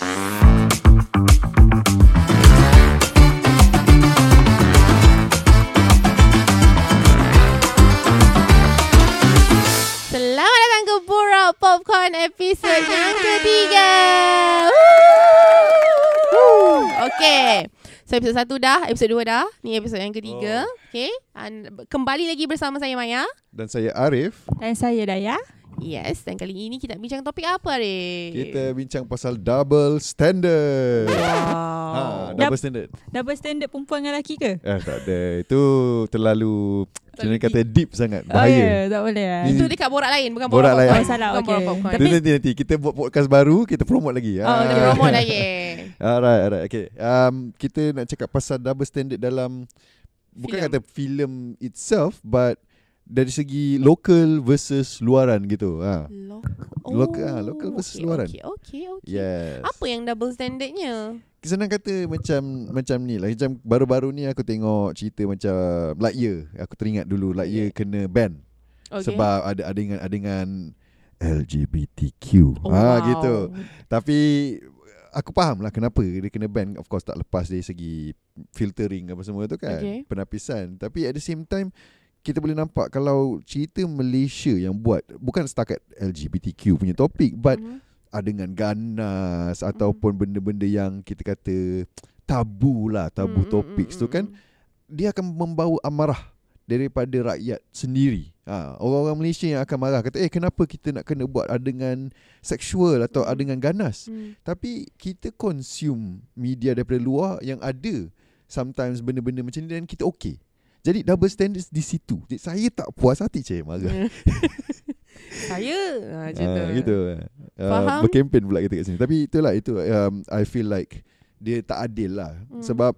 Selamat datang ke Borak Popcorn episod yang ketiga. Okay. So episod 1 dah, episod 2 dah. Ni episod yang ketiga. Okay. Kembali lagi bersama saya Maya. Dan saya Arif. Dan saya Dayah. Yes, dan kali ini kita bincang topik apa, Arif? Kita bincang pasal double standard. Wow. Ha, double standard. Double standard perempuan dengan lelaki ke? Tak ada. Itu terlalu kena kata deep sangat. Bahaya. Yeah, tak boleh lah. Itu dekat borak lain, bukan borak popcorn. Oh, salah. Bukan okay. Popcorn. Tapi nanti kita buat podcast baru, kita promote lagi. Kita promote lagi. Alright. Okay. Kita nak cakap pasal double standard dalam film. Bukan kata film itself, but dari segi local versus luaran gitu. Local versus luaran. Okay. Yes. Apa yang double standardnya? Senang kata macam ni lah. Macam baru-baru ni aku tengok cerita macam Lightyear. Aku teringat dulu Lightyear kena ban. Okay. Sebab ada adegan LGBTQ. Gitu. Tapi aku faham lah kenapa dia kena ban. Of course tak lepas dari segi filtering apa semua tu kan. Okay. Penapisan. Tapi at the same time kita boleh nampak kalau cerita Malaysia yang buat bukan setakat LGBTQ punya topik, but adegan ganas ataupun benda-benda yang kita kata tabu topik tu kan, dia akan membawa amarah daripada rakyat sendiri. Orang-orang Malaysia yang akan marah kata kenapa kita nak kena buat adegan seksual atau adegan ganas. Tapi kita consume media daripada luar yang ada sometimes benda-benda macam ni dan kita okey. Jadi double standards di situ. Jadi, saya tak puas hati je marah. Saya gitu. Berkempen pula kita kat sini. Tapi itulah itu I feel like dia tak adil lah. Sebab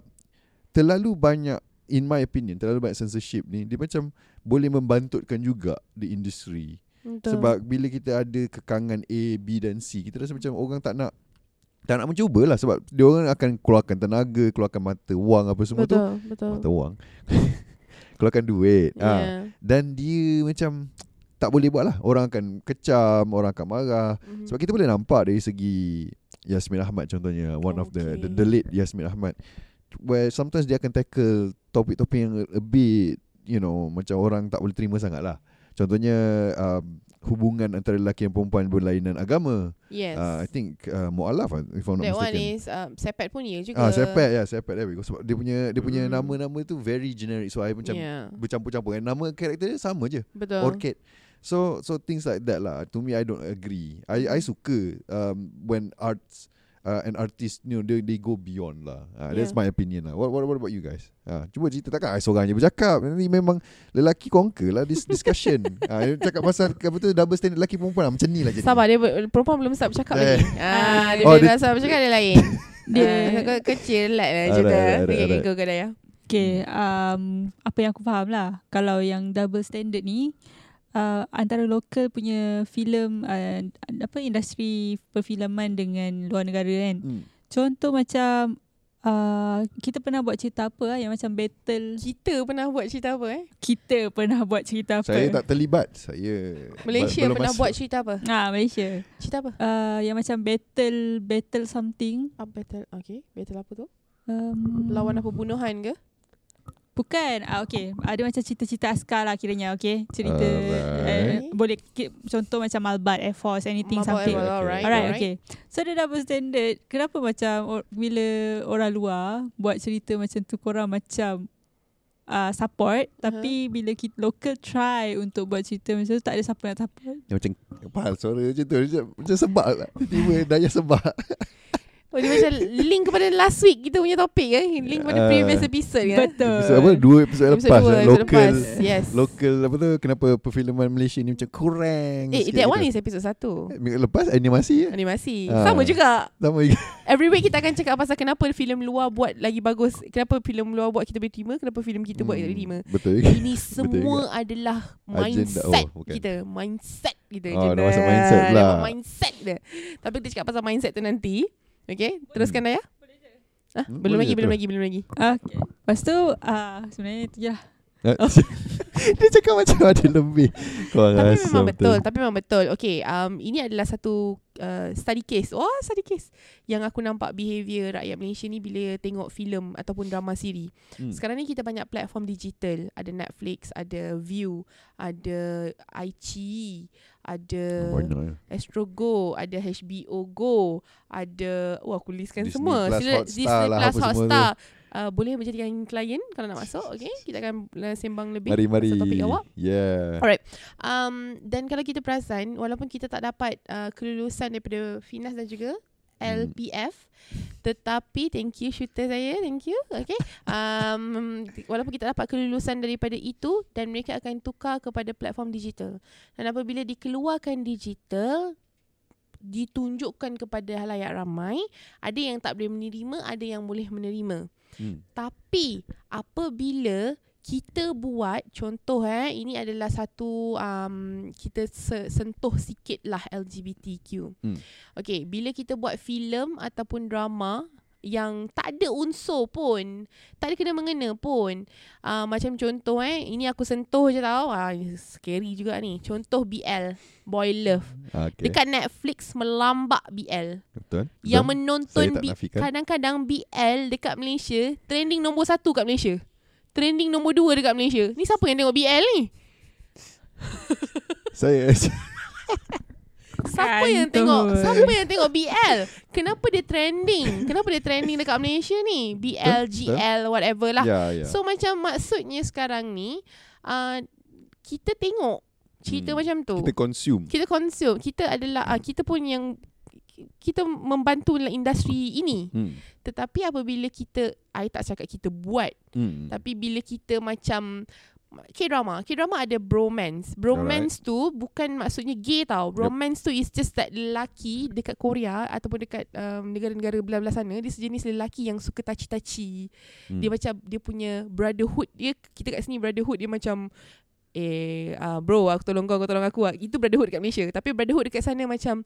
terlalu banyak, in my opinion, terlalu banyak censorship ni dia macam boleh membantutkan juga the industry. Betul. Sebab bila kita ada kekangan A, B dan C, kita rasa macam orang tak nak mencubalah sebab dia orang akan keluarkan tenaga, keluarkan mata wang apa semua betul. Mata wang. Keluarkan duit. Yeah. Dan dia macam tak boleh buat lah. Orang akan kecam, orang akan marah. Sebab kita boleh nampak dari segi Yasmin Ahmad contohnya. One of the late Yasmin Ahmad. Where sometimes dia akan tackle topik-topik yang a bit, you know, macam orang tak boleh terima sangat lah. Contohnya hubungan antara lelaki dan perempuan berlainan agama. Yes. I think mu'alaf if I'm not mistaken. That one is Sepet pun dia juga. Sepet there we go. Sebab dia punya nama-nama tu very generic. So I macam bercampur-campur. And nama karakter dia sama je. Betul. Orchid. So things like that lah. To me I don't agree. I suka when arts and artists, you know, they go beyond lah. That's my opinion lah. What about you guys? Cuba cerita, takkan seorang je bercakap. Nanti memang lelaki conquer lah this discussion. Cakap pasal apa tu double standard lelaki perempuan lah. Macam ni lah jadi. Sabar, dia perempuan belum start bercakap lagi. Dia rasa bercakap dia lain. Dia kecil lah cerita. Go Dayah. Okay, apa yang aku faham lah. Kalau yang double standard ni, antara lokal punya filem, industri perfilman dengan luar negara kan. Contoh macam kita pernah buat cerita apa yang macam battle. Kita pernah buat cerita apa Saya tak terlibat. Saya Malaysia pernah masuk. Buat cerita apa? Malaysia. Cerita apa? Yang macam battle something. Battle. Okay, battle apa tu? Lawan apa, bunuhan ke? Bukan, okay. Ada macam cerita-cerita askar lah kiranya, okay. Cerita, boleh contoh macam Malbat, Air Force, anything, Malbat, something. Alright, okay. So, the double standard, kenapa macam bila orang luar buat cerita macam tu, korang macam support, tapi bila kita local try untuk buat cerita macam tu, tak ada siapa nak support. Dia macam, pahal suara macam tu, macam sebab lah. Tiba-tiba Dayah sebab. Oh, dia macam link kepada last week kita punya topik kan. Link kepada previous episode kan. Betul. Episode apa? 2 episode lepas. Local. Yes. Local apa tu, kenapa perfilman Malaysia ni macam kurang. That one is episode 1. Lepas animasi. Animasi. Sama juga. Every week kita akan cakap pasal kenapa filem luar buat lagi bagus. Kenapa filem luar buat kita boleh terima. Kenapa filem kita buat kita boleh terima. Betul. Ini semua adalah mindset kita. Mindset kita. Dah masuk mindset lah. Mindset dia. Tapi kita cakap pasal mindset tu nanti. Okay, teruskan Dayah. Belum lagi. Okay. Lepas tu sebenarnya itu je lah. Dia cakap macam ada lebih. Tapi memang betul. Tapi memang betul. Okay, ini adalah satu study case. Wah, study case yang aku nampak behaviour rakyat Malaysia ni bila tengok filem ataupun drama siri. Sekarang ni kita banyak platform digital. Ada Netflix, ada View, ada iQIYI, ada Astro Go, ada HBO Go, ada aku listkan Disney semua. Disney Plus, Hotstar. Boleh menjadikan klien kalau nak masuk. Okay, kita akan sembang lebih pasal topik awak. Yeah. Alright. Dan kalau kita perasan, walaupun kita tak dapat kelulusan daripada Finas dan juga LPF, tetapi thank you shooter saya, thank you. Okay, walaupun kita dapat kelulusan daripada itu, dan mereka akan tukar kepada platform digital. Dan apabila dikeluarkan digital, ditunjukkan kepada halayak ramai, ada yang tak boleh menerima, ada yang boleh menerima. Tapi apabila kita buat contoh, ini adalah satu kita sentuh sikit lah LGBTQ. Okay, bila kita buat filem ataupun drama yang tak ada unsur pun, tak ada kena-mengena pun, macam contoh, ini aku sentuh je tau, scary juga ni. Contoh BL, Boy Love, okay. Dekat Netflix melambak BL. Betul. Yang menonton kadang-kadang BL dekat Malaysia trending nombor 1 kat Malaysia, trending nombor 2 dekat Malaysia. Ni siapa yang tengok BL ni? Saya Siapa yang tengok BL? Kenapa dia trending? Kenapa dia trending dekat Malaysia ni? BL, GL, whatever lah. Yeah. So macam maksudnya sekarang ni kita tengok cerita macam tu. Kita consume. Kita adalah kita pun yang kita membantu industri ini. Tetapi apabila kita, I tak cakap kita buat, tapi bila kita macam K-drama ada bromance. Bromance tu bukan maksudnya gay tau. Bromance tu is just that lelaki dekat Korea ataupun dekat negara-negara belah-belah sana, dia sejenis lelaki yang suka taci-taci. Dia macam dia punya brotherhood dia. Kita kat sini brotherhood dia macam bro, aku tolong kau tolong aku lah. Itu brotherhood dekat Malaysia. Tapi brotherhood dekat sana macam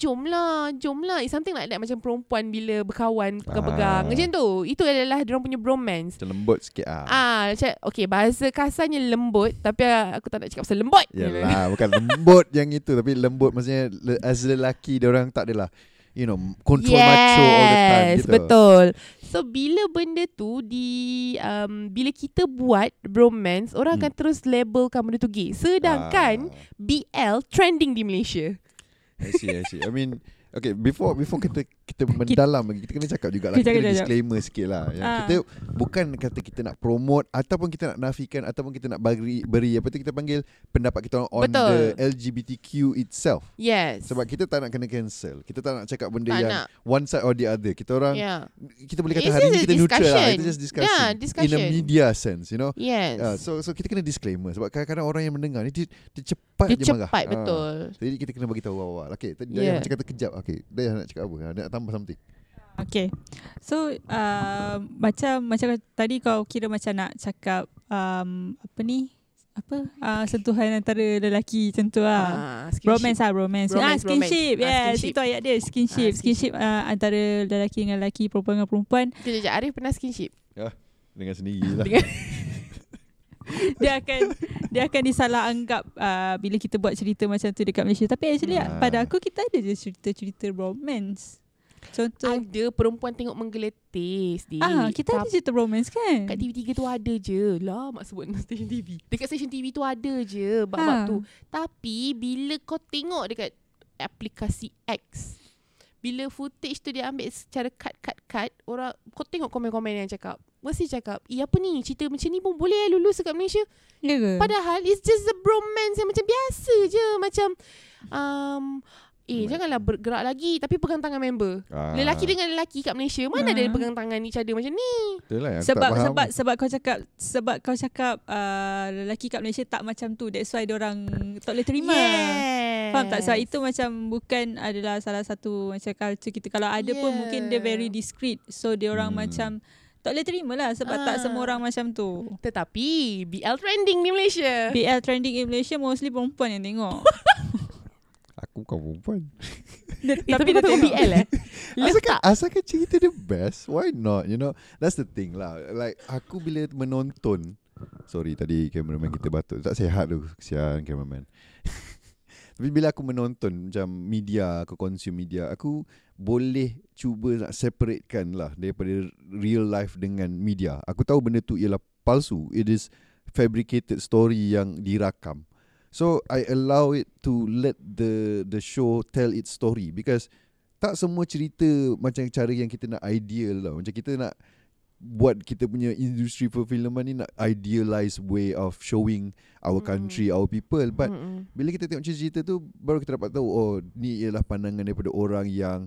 jomlah. It's something like that. Macam perempuan bila berkawan pegang-pegang macam tu. Itu adalah diorang punya bromance. Macam lembut sikit lah. Okay, bahasa kasarnya lembut. Tapi aku tak nak cakap pasal lembut. Yalah, bukan lembut yang itu. Tapi lembut maksudnya as lelaki diorang tak adalah, you know, control macho all the time gitu. Betul. So bila benda tu bila kita buat bromance, orang akan terus labelkan benda tu gay. Sedangkan BL trending di Malaysia. I see. I mean, okay, before kita mendalam lagi, kita kena cakap jugalah, kita disclaimer sikit lah. Kita bukan kata kita nak promote ataupun kita nak nafikan ataupun kita nak beri apa tu kita panggil pendapat kita on the LGBTQ itself. Yes. Sebab kita tak nak kena cancel. Kita tak nak cakap benda yang one side or the other. Kita orang, kita boleh kata hari ni kita neutral lah. Kita just discussion in a media sense, you know. Yes. So kita kena disclaimer. Sebab kadang-kadang orang yang mendengar ni dia cepat je marah. Dia cepat, betul. Jadi kita kena bagi tahu awal. Okay, tadi Dayah macam kata kejap. Okay, Dayah nak cakap apa? Dia nak tambah something. Okay, so macam tadi kau kira macam nak cakap sentuhan antara lelaki tentu lah. Bromance, skinship. Yes, itu ayat dia, skinship. Skinship antara lelaki dengan lelaki, perempuan dengan perempuan. Sekejap, Arif pernah skinship? Dengan sendiri lah. Dia akan disalah anggap bila kita buat cerita macam tu dekat Malaysia. Tapi actually pada aku, kita ada je cerita-cerita romance. Contoh, ada perempuan tengok menggeletis dia. Kita ada cerita romance kan? Kat TV3 tu ada je lah. Mak sebut stesen TV. Dekat stesen TV tu ada je bab-bab tu. Tapi bila kau tengok dekat aplikasi X, bila footage tu dia ambil secara cut, orang kau tengok komen-komen yang cakap, mesti cakap, apa ni, cerita macam ni pun boleh lulus dekat Malaysia. Ya ke? Padahal it's just a bromance yang macam biasa je. Macam janganlah bergerak lagi, tapi pegang tangan member. Lelaki dengan lelaki kat Malaysia, mana ada pegang tangan each other macam ni? Itulah, sebab kau cakap lelaki kat Malaysia tak macam tu. That's why diorang tak boleh terima. Faham tak? Sebab itu macam bukan adalah salah satu macam culture kita. Kalau ada pun mungkin dia very discreet. So diorang macam tak boleh terima lah. Sebab tak semua orang macam tu. Tetapi BL trending di Malaysia mostly perempuan yang tengok. Aku bukan perempuan. Tapi kau tengok BL asalkan cerita dia best, why not, you know? That's the thing lah. Like, aku bila menonton Sorry tadi cameraman kita batuk. Tak sihat tu. Kesian cameraman. Tapi bila aku menonton macam media, aku consume media, aku boleh cuba nak separatekan lah daripada real life dengan media. Aku tahu benda tu ialah palsu. It is fabricated story yang dirakam. So I allow it to let the show tell its story, because tak semua cerita macam cara yang kita nak ideal lah. Macam kita nak buat kita punya industri perfilman ni nak idealized way of showing our country, our people. But bila kita tengok cerita tu, baru kita dapat tahu, oh ni ialah pandangan daripada orang yang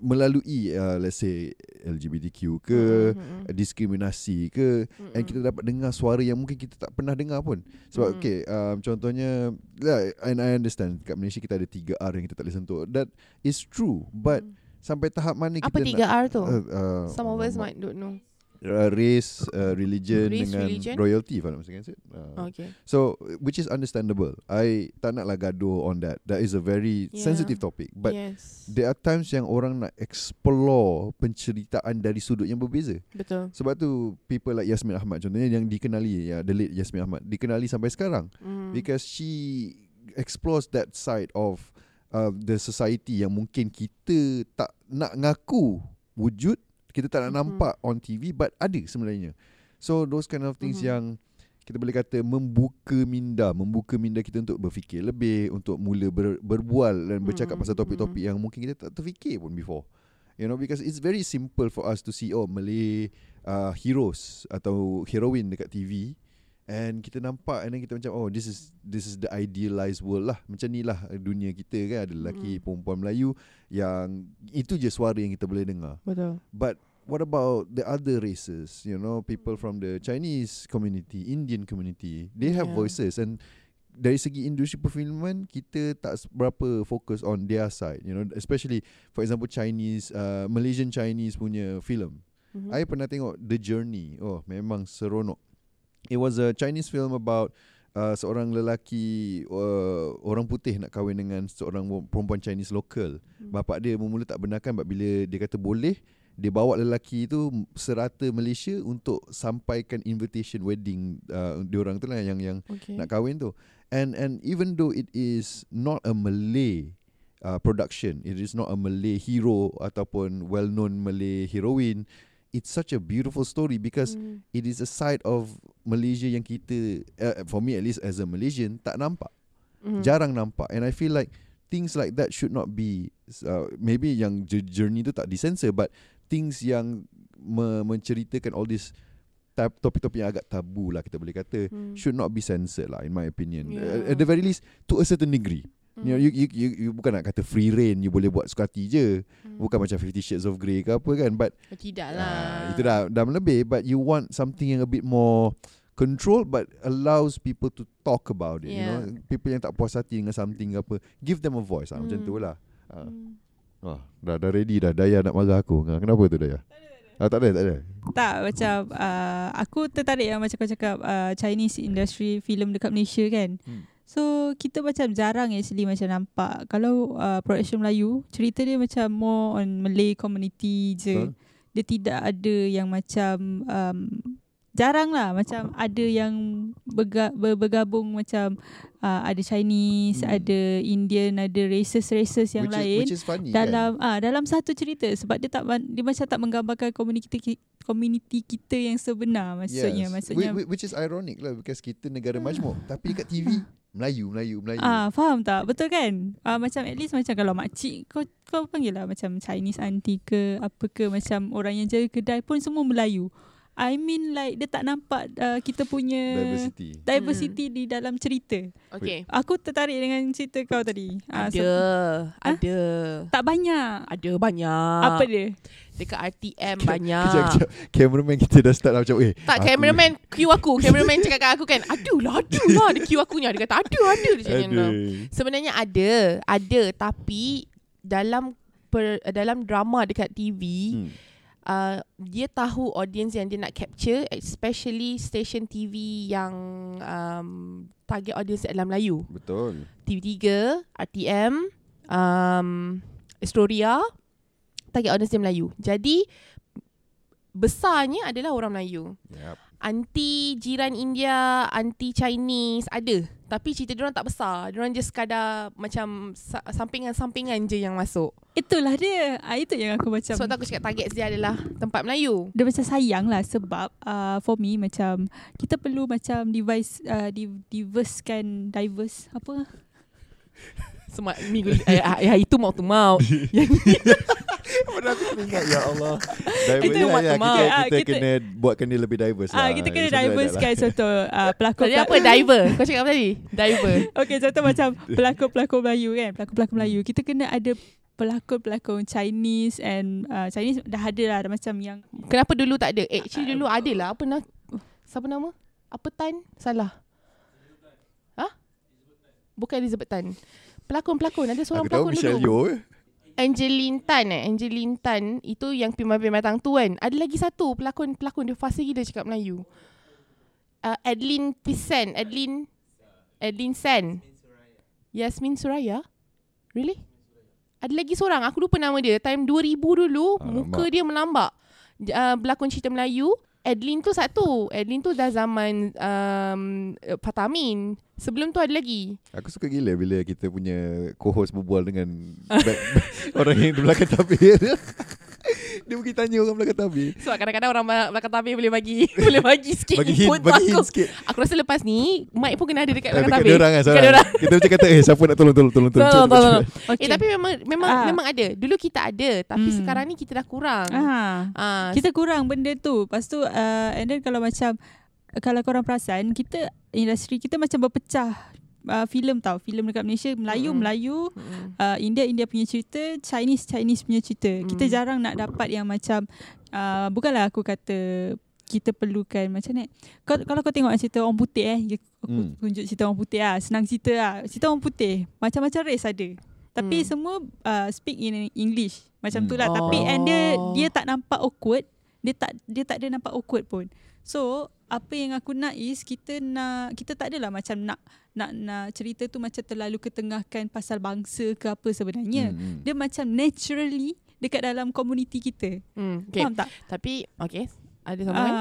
melalui let's say LGBTQ ke, diskriminasi ke, and kita dapat dengar suara yang mungkin kita tak pernah dengar pun. Sebab okay, contohnya, and I understand kat Malaysia kita ada 3R yang kita tak boleh sentuh. That is true. But sampai tahap mana kita apa 3R tu? Some of us might don't know. Race, religion, race, dengan religion, royalty, if I'm not mistaken. Okay. So which is understandable. I tak naklah gaduh on that. That is a very sensitive topic. But there are times yang orang nak explore penceritaan dari sudut yang berbeza. Betul. Sebab tu people like Yasmin Ahmad contohnya, yang dikenali, the late Yasmin Ahmad, dikenali sampai sekarang because she explores that side of the society yang mungkin kita tak nak ngaku wujud. Kita tak nak nampak on TV, but ada sebenarnya. So those kind of things yang kita boleh kata membuka minda kita untuk berfikir lebih, untuk mula berbual dan bercakap pasal topik-topik yang mungkin kita tak terfikir pun before. You know, because it's very simple for us to see, oh, Malay heroes atau heroine dekat TV, and kita nampak, and then kita macam, oh, this is the idealized world lah. Macam ni lah dunia kita kan, ada lelaki, perempuan Melayu, yang itu je suara yang kita boleh dengar. Betul. But what about the other races? You know, people from the Chinese community, Indian community, they have voices. And dari segi industri perfilman, kita tak berapa fokus on their side. You know, especially for example Chinese, Malaysian Chinese punya film. I pernah tengok The Journey. Oh, memang seronok. It was a Chinese film about seorang lelaki, orang putih nak kahwin dengan seorang perempuan Chinese lokal. Bapak dia mula tak benarkan, but bila dia kata boleh, dia bawa lelaki tu serata Malaysia untuk sampaikan invitation wedding diorang tu lah yang nak kahwin tu. And even though it is not a Malay production, it is not a Malay hero ataupun well-known Malay heroine, it's such a beautiful story because it is a side of Malaysia yang kita, for me at least as a Malaysian, tak nampak, jarang nampak. And I feel like things like that should not be, maybe yang Journey tu tak disensor, but things yang menceritakan all this topik-topik yang agak tabu lah kita boleh kata, should not be censored lah in my opinion. At the very least, to a certain degree. You know, you bukan nak kata free reign, you boleh buat suka hati je. Bukan macam 50 Shades of Grey ke apa kan, but tidaklah. Itu dah melebih, but you want something yang a bit more control but allows people to talk about it. You know, people yang tak puas hati dengan something apa, give them a voice. Macam tulah. Oh, dah ready dah. Dayah nak marah aku. Kenapa tu Dayah? Tak ada. Tak, macam aku tertarik yang macam kau cakap Chinese industry film dekat Malaysia kan. So kita macam jarang actually macam nampak. Kalau production Melayu, cerita dia macam more on Malay community je. Dia tidak ada yang macam jarang lah macam ada yang bergabung macam ada Chinese, ada Indian, ada races yang lain funny, dalam kan? Dalam satu cerita, sebab dia macam tak menggambarkan community kita yang sebenar maksudnya which is ironic lah, because kita negara majmuk tapi dekat TV Melayu. Faham tak? Betul kan? Macam at least macam kalau makcik kau panggil lah macam Chinese auntie ke apa ke, macam orang yang jaga kedai pun semua Melayu. I mean like dia tak nampak kita punya diversity di dalam cerita. Okay. Aku tertarik dengan cerita kau tadi. Ada. Tak banyak. Ada banyak. Apa dia? Dekat RTM banyak. Kejap. Cameraman kita dah start lah macam cameraman cue aku. Cameraman cakap kat aku kan, adulah dia cue akunya. Dia kata ada macam ni. Sebenarnya ada tapi dalam drama dekat TV, dia tahu audience yang dia nak capture, especially station TV yang target audience adalah Melayu. Betul. TV3, RTM, Astoria, target audience dia Melayu. Jadi besarnya adalah orang Melayu. Yep. anti jiran India, anti Chinese ada. Tapi cerita diorang tak besar. Diorang je sekadar macam sampingan-sampingan je yang masuk. Itulah dia. Itu yang aku macam. So aku cakap target dia adalah tempat Melayu. Dia macam sayang lah sebab for me macam kita perlu macam diverse. Apa? Semua minggu itu mau tu mau. Mana aku ingat ya Allah. Itu lah, kita kena buatkan dia lebih diverse. Kita kena diverse kan contoh pelakon. Apa diver? Kau cakap apa tadi? Diver. Okey, contoh macam pelakon-pelakon Melayu kan. Pelakon-pelakon Melayu. Kita kena ada pelakon-pelakon Chinese and Chinese dah ada lah macam yang kenapa dulu tak ada? Actually dulu ada lah apa nak siapa nama? Apa Tan? Salah. Bukan Elizabeth Tan. Pelakon-pelakon. Ada seorang pelakon dulu. Michelle Yeoh. Angeline Tan. Itu yang Pimatang tu kan. Ada lagi satu pelakon. Dia fasa gila cakap Melayu. Adlin Pisan. Adlin San. Yasmin Suraya. Really? Ada lagi seorang. Aku lupa nama dia. Time 2000 dulu. Muka dia melambak. Pelakon cerita Melayu. Adlin tu satu. Adlin tu dah zaman Fatamin. Sebelum tu ada lagi. Aku suka gila bila kita punya co-host berbual dengan orang yang di belakang tabir. Dia pergi tanya orang belakang tabir. Sebab kadang-kadang orang belakang tabir boleh bagi sikit. Bagi hint sikit. Aku rasa lepas ni mic pun kena ada dekat belakang tabir. Dekat dia orang. Kita macam kata siapa nak tolong. Tapi memang ada. Dulu kita ada. Tapi sekarang ni kita dah kurang. Kita kurang benda tu. Lepas tu and then kalau korang perasan kita industri kita macam berpecah. Filem dekat Malaysia Melayu. India punya cerita, Chinese punya cerita. Kita jarang nak dapat yang macam bukanlah aku kata kita perlukan macam ni. Kalau kau tengok cerita orang putih aku tunjuk cerita orang putih senang cerita cerita orang putih macam-macam race ada. Tapi semua speak in English. Macam tu lah. Tapi and dia tak nampak awkward. Dia tak ada nampak awkward pun. So apa yang aku nak is kita tak adalah macam nak cerita tu macam terlalu ketengahkan pasal bangsa ke apa sebenarnya. Dia macam naturally dekat dalam komuniti kita. Okay. Faham tak? Tapi okay, ada sambungan.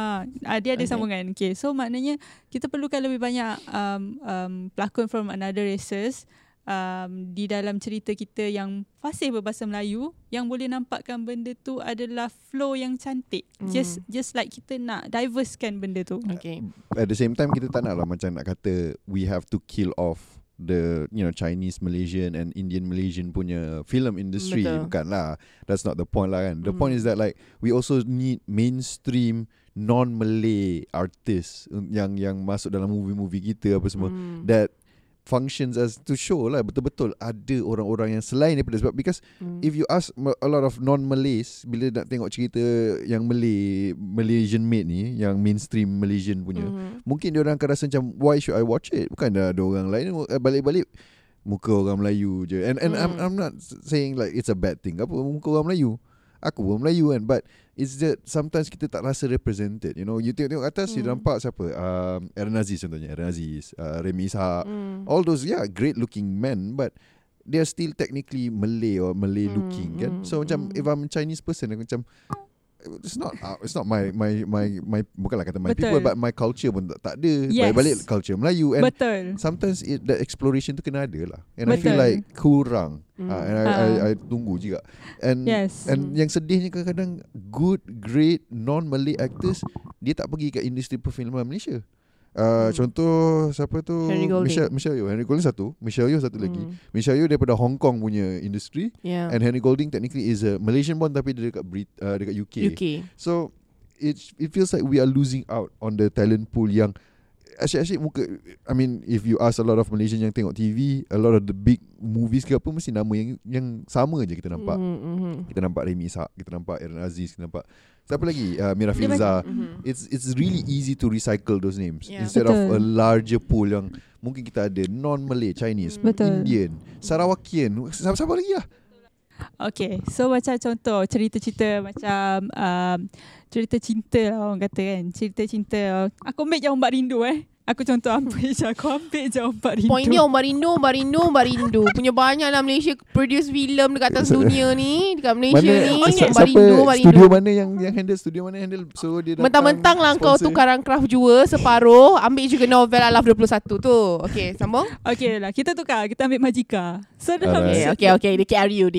Dia ada sambungan. Okay. So maknanya kita perlukan lebih banyak pelakon from another races di dalam cerita kita yang fasih berbahasa Melayu yang boleh nampakkan benda tu adalah flow yang cantik. Just like kita nak diversekan benda tu. Okay. At the same time kita tak naklah macam nak kata we have to kill off the Chinese Malaysian and Indian Malaysian punya film industry. Bukanlah. That's not the point lah kan. The point is that like we also need mainstream non-Malay artists yang masuk dalam movie-movie kita apa semua that functions as to show lah betul-betul ada orang-orang yang selain daripada sebab because if you ask a lot of non-Malays bila nak tengok cerita yang Malaysian made ni yang mainstream Malaysian punya mungkin dia orang akan rasa macam why should I watch it, bukan ada orang lain balik-balik muka orang Melayu je and I'm not saying like it's a bad thing apa muka orang Melayu. Aku pun Melayu kan. But it's that sometimes kita tak rasa represented. You tengok atas you nampak siapa Aaron Aziz contohnya. Aaron Aziz, Remy Ishak, all those great looking men. But they are still technically Malay or Malay looking kan. So macam if I'm a Chinese person aku macam it's not my bukanlah kata my people but my culture pun tak ada. Yes. Balik culture Melayu and sometimes the exploration tu kena ada lah and I feel like kurang and I tunggu juga and and yang sedihnya kadang-kadang good great non-Malay actors dia tak pergi kat industri perfilman Malaysia. Contoh siapa tu Michelle Yeoh. Henry Golding satu, Michelle Yeoh satu lagi. Michelle Yeoh daripada Hong Kong punya industri and Henry Golding technically is a Malaysian born tapi dia dekat dekat UK. So it feels like we are losing out on the talent pool yang actually I mean if you ask a lot of Malaysian yang tengok TV, a lot of the big movies ke apa mesti nama yang sama je kita nampak. Kita nampak Remy Ishak, kita nampak Aaron Aziz, kita nampak siapa lagi? Mira Filza. It's really easy to recycle those names instead of a larger pool yang mungkin kita ada non-Malay, Chinese, Indian, Sarawakian, siapa lagi lah. Okay, so macam contoh cerita-cerita macam cerita cinta lah orang kata kan. Cerita cinta aku ambil je Ombak Rindu Aku contoh ambil je. Aku ambil je Ombak Rindu. Pointnya Ombak Rindu, Ombak Rindu, Ombak Rindu. Punya banyak lah Malaysia produce filem dekat atas dunia ni. Dekat Malaysia mana, ni okay. Ombak Rindu, Ombak Rindu. Studio mana yang handle, studio mana handle. So dia mentang-mentang lah kau tukaran craft jua separuh. Ambil juga novel Alaf 21 tu. Okay, sambung. Okay lah, kita tukar. Kita ambil Magika. So dalam Okay, dia KRU.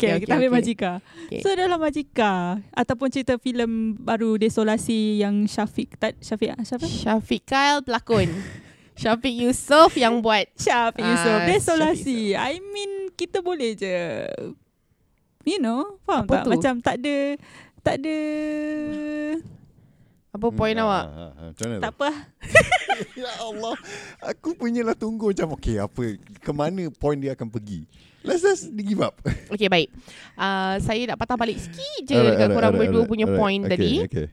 Okay, kita ambil Magika. So dalam Magika ataupun cerita filem baru Desolasi yang Shafiq Kyle pelakon. Shafiq Yusof yang buat. Shafiq Yusof Desolasi. Shafiq Yusof. I mean kita boleh je, you know, faham apa tak tu? Macam tak ada apa poin awak? Tak apa. Ya Allah, aku punyalah tunggu macam okay apa, ke mana poin dia akan pergi. Let's just give up. Okay, baik. Saya nak patah balik sikit je dekat korang berdua punya point tadi. Okay.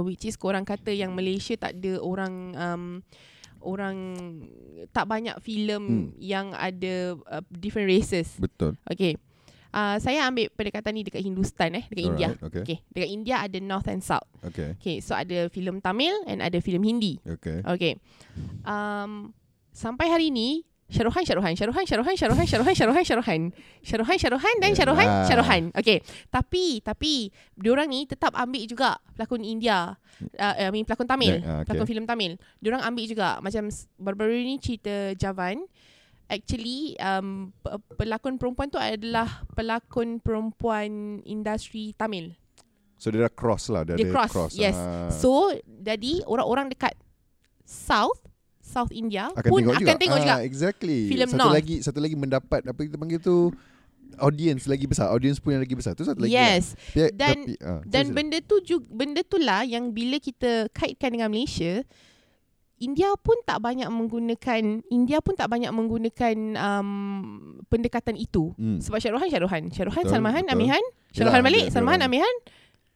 Which is korang kata yang Malaysia tak ada orang tak banyak filem yang ada different races. Betul. Okay. Saya ambil pendekatan ni dekat Hindustan dekat India. Okay. Dekat India ada North and South. Okay. So ada filem Tamil and ada filem Hindi. Okay. Sampai hari ni Syarohan. Okay. Tapi diorang ni tetap ambil juga pelakon India, pelakon Tamil, pelakon filem Tamil. Diorang ambil juga macam baru-baru ni cerita Javan. Actually pelakon perempuan tu adalah pelakon perempuan industri Tamil. So dia dah cross lah, dia cross. Yes. So jadi orang-orang dekat South India akan tengok juga. Exactly. Film satu lagi mendapat apa kita panggil tu audience pun yang lagi besar. Tu satu lagi. Yes. Lah. Dan benda tu lah yang bila kita kaitkan dengan Malaysia, India pun tak banyak menggunakan pendekatan itu. Sebab Syarahan Salmahan Amihan, Syarahan balik Salmahan Amihan.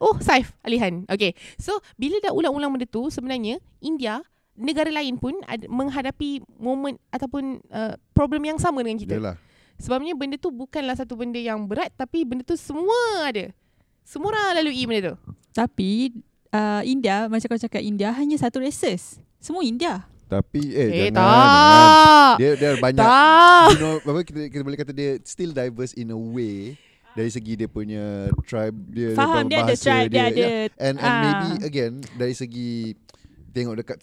Oh, Saif Alihan. Okay. So bila dah ulang-ulang benda tu, sebenarnya India, negara lain pun menghadapi momen ataupun problem yang sama dengan kita. Yalah. Sebabnya benda tu bukanlah satu benda yang berat, tapi benda tu semua ada. Semua orang lalui benda tu. Tapi India, macam kau cakap, India hanya satu races. Semua India. Tapi jangan. Dia banyak. You know, apa kita boleh kata dia still diverse in a way. Dari segi dia punya tribe, dia faham, dia ada tribe, dia ada. Yeah. And maybe again dari segi tengok dekat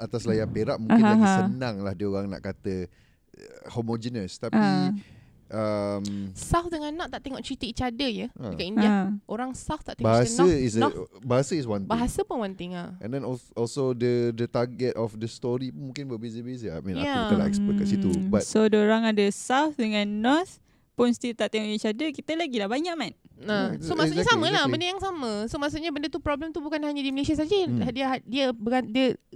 atas layar perak mungkin lagi senang lah dia orang nak kata homogenous. Tapi South dengan North tak tengok cerita each other ya dekat India. Orang South tak tengok cerita North. Bahasa is one thing. Bahasa pun one thing . And then also the target of the story mungkin berbeza-beza. I mean aku bukanlah expert kat situ, but so diorang ada South dengan North pun still tak tengok each other. Kita lagilah banyak man. So maksudnya samalah benda yang sama. So maksudnya benda tu, problem tu bukan hanya di Malaysia saja. Dia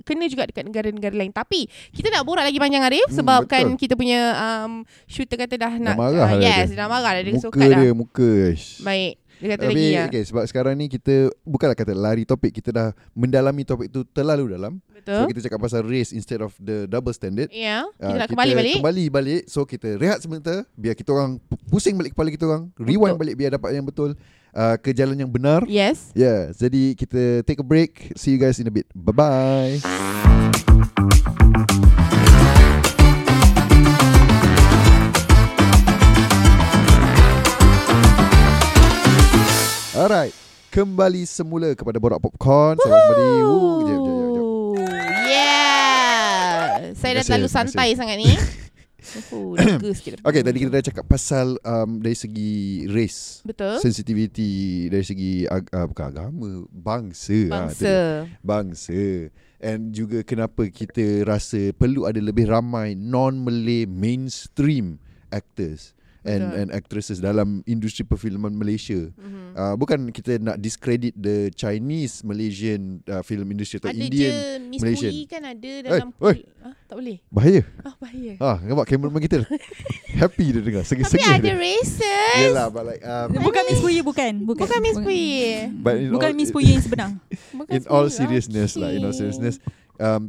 kena juga dekat negara-negara lain. Tapi kita nak borak lagi panjang Arif, sebab kan kita punya shooter kata dah nak marah. Yes, dah marah dah, dia sokat dah. Muka baik. Dia kata tapi, lagi sebab sekarang ni kita bukanlah kata lari topik, kita dah mendalami topik tu terlalu dalam. Betul. So kita cakap pasal race instead of the double standard. Ya. Kita kembali balik. So kita rehat sebentar biar kita orang pusing balik kepala kita orang, rewind balik biar dapat yang betul, ke jalan yang benar. Yes. Yeah. Jadi kita take a break. See you guys in a bit. Bye. Alright, kembali semula kepada Borak Popcorn. Saya kembali. Jom. Yeah. Saya dah terlalu santai sangat ni. Okay, tadi kita dah cakap pasal dari segi race. Betul. Sensitivity dari segi bukan agama, bangsa. And juga kenapa kita rasa perlu ada lebih ramai non-Malay mainstream actors and actresses dalam industri perfilman Malaysia. Bukan kita nak discredit the Chinese Malaysian film industry atau ada Indian Malaysian. Ada je Miss Puri kan ada dalam tak boleh. Bahaya. Nampak kameraman kita. Happy dia dengar. Tapi ada racist. Yalah, but like bukan Miss Puri bukan Miss Puri. Bukan Miss Puri yang sebenar. In all seriousness.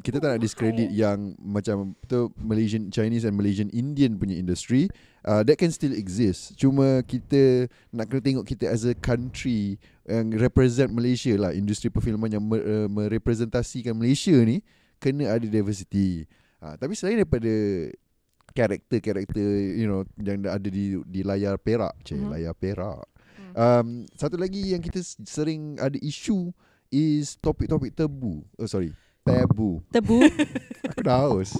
Kita tak nak discredit yang macam tu Malaysian, Chinese and Malaysian Indian punya industry. That can still exist. Cuma kita nak kena tengok kita as a country yang represent Malaysia lah. Industri perfilman yang merepresentasikan Malaysia ni kena ada diversity. Tapi selain daripada karakter-karakter, you know, yang ada di layar perak je, layar perak, satu lagi yang kita sering ada isu is topik-topik tabu. Tabu. Aku dah haus